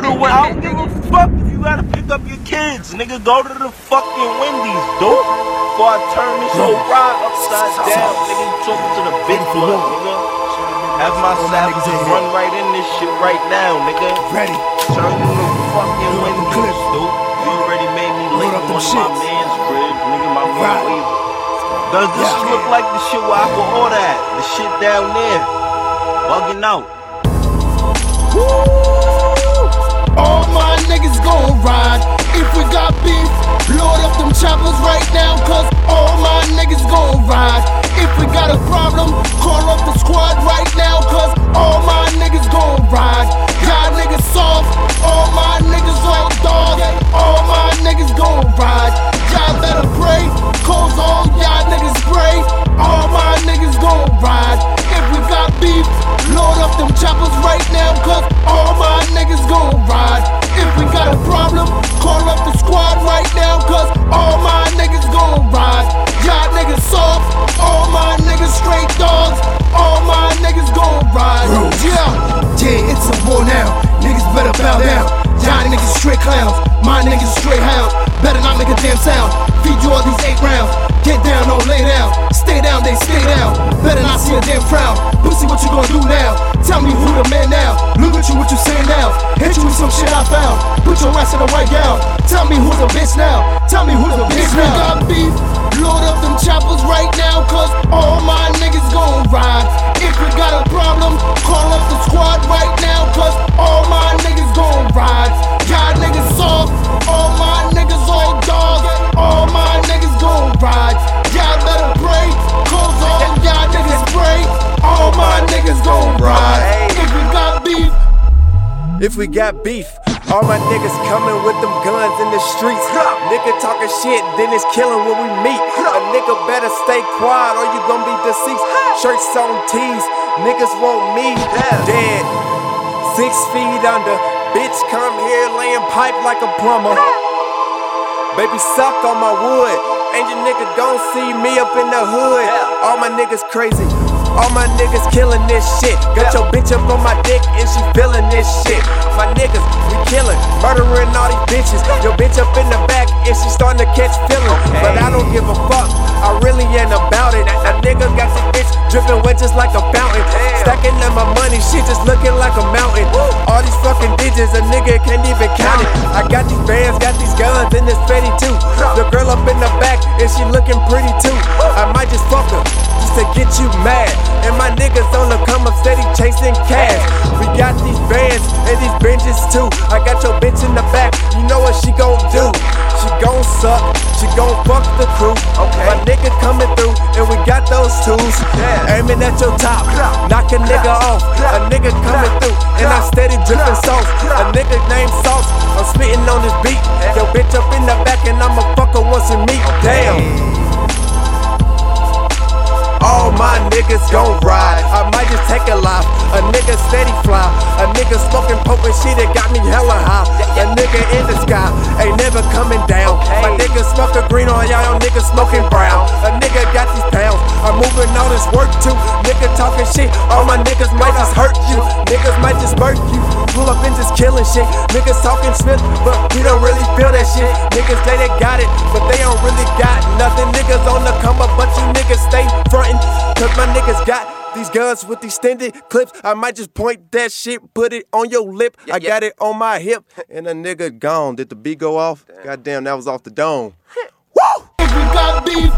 I don't give a fuck if you gotta pick up your kids. Nigga, go to the fucking Wendy's, dude. Before I turn this whole ride upside down, nigga, you talking to the big blood, nigga. Have my savages run right in this shit right now, nigga. Ready. Turn to the fucking Wendy's, dude. You already made me late on my man's crib, nigga, my man leaving. Does this look like the shit where I can order at? The shit down there. Bugging out. Woo! All my niggas gon' ride. If we got beef, load up them choppers right now, cause all my niggas gon' ride. If we got a problem, call up the squad right now, cause all my niggas gon' ride. Y'all niggas soft, all my niggas like dogs, all my niggas gon' ride. Y'all better pray, cause all y'all niggas pray. All my niggas gon' ride. If we got beef, load up them choppers right now, cause all my niggas gon' ride. If we got a problem, call up the squad right now, cause all my niggas gon' ride. Y'all niggas soft, all my niggas straight dogs, all my niggas gon' ride. Yeah, it's a war now, niggas better bow down. Y'all niggas straight clowns, my niggas straight hounds. Better not make a damn sound, feed you all these 8 rounds. Get down, don't lay down, stay down, they stay down. Better not see a damn frown, pussy what you gon' do now? Tell me who the man now, look at you what you saying now. Hit you with some shit I found, put your ass in a white gown. Tell me who's a bitch now, tell me who's a bitch now. If we got beef, load up them choppers right now, cause all my niggas gon' ride. If we got a problem, call up the squad right now, cause all my niggas gon' ride. Y'all niggas soft, all my niggas all dogs, all my niggas gon' ride. Y'all better pray, cause all y'all niggas pray. All my niggas gon' ride. If we got beef, all my niggas coming with them guns in the streets. Nigga talking shit, then it's killing when we meet. A nigga better stay quiet or you gon' be deceased. Shirts on tees, niggas want me dead. 6 feet under, bitch come here laying pipe like a plumber. Baby suck on my wood, and your nigga don't see me up in the hood. All my niggas crazy. All my niggas killing this shit. Got your bitch up on my dick and she feeling this shit. My niggas, we killing, murdering all these bitches. Your bitch up in the back and she starting to catch feelings. But I don't give a fuck, I really ain't about it. That nigga got this bitch dripping wet just like a fountain. Stacking up my money, shit just looking like a mountain. All these fucking digits, a nigga can't even count it. I got these bands, got these guns, and it's petty too. The girl up in the back and she looking pretty too. I might just fuck her just to get you mad. And my niggas on the come up steady chasing cash. We got these bands and these benches too. I got your bitch in the back, you know what she gon' do. She gon' suck, she gon' fuck the crew. My nigga coming through and we got those tools. Aiming at your top, knock a nigga off. A nigga coming through and I steady dripping sauce. A nigga named Sauce, I'm spitting on this beat. Your bitch up in the back and I'ma fuck her once and meet. Damn. All my niggas gon' ride. I might just take a life. A nigga steady fly. A nigga smoking poke and shit that got me hella high. A nigga in the sky ain't never coming down. My nigga smoking green on y'all niggas smoking brown. A nigga got these pounds. I'm moving all this work too. Nigga talking shit. All my niggas might just hurt you. Niggas might just murk you. Pull up and just killing shit. Niggas talking Smith, but we don't really feel that shit. Niggas say they got it, but they don't really got nothing. Niggas on the come up, but you niggas stay front. Cause my niggas got these guns with extended clips. I might just point that shit, put it on your lip. I got it on my hip, and a nigga gone. Did the beat go off? Goddamn, that was off the dome. Woo! If we got beef,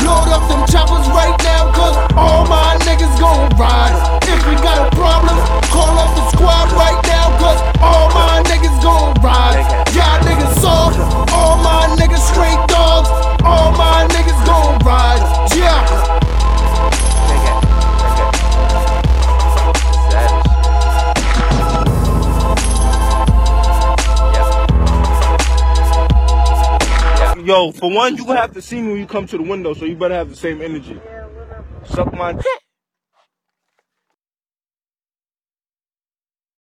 load up them choppers right now, cause all my niggas gon' ride. If we got a problem, call up the squad right now, cause all my niggas gon' ride. Y'all niggas soft, all my niggas straight dogs, all my niggas gon' ride. Yeah. Yo, for one, you gonna have to see me when you come to the window, so you better have the same energy. Suck my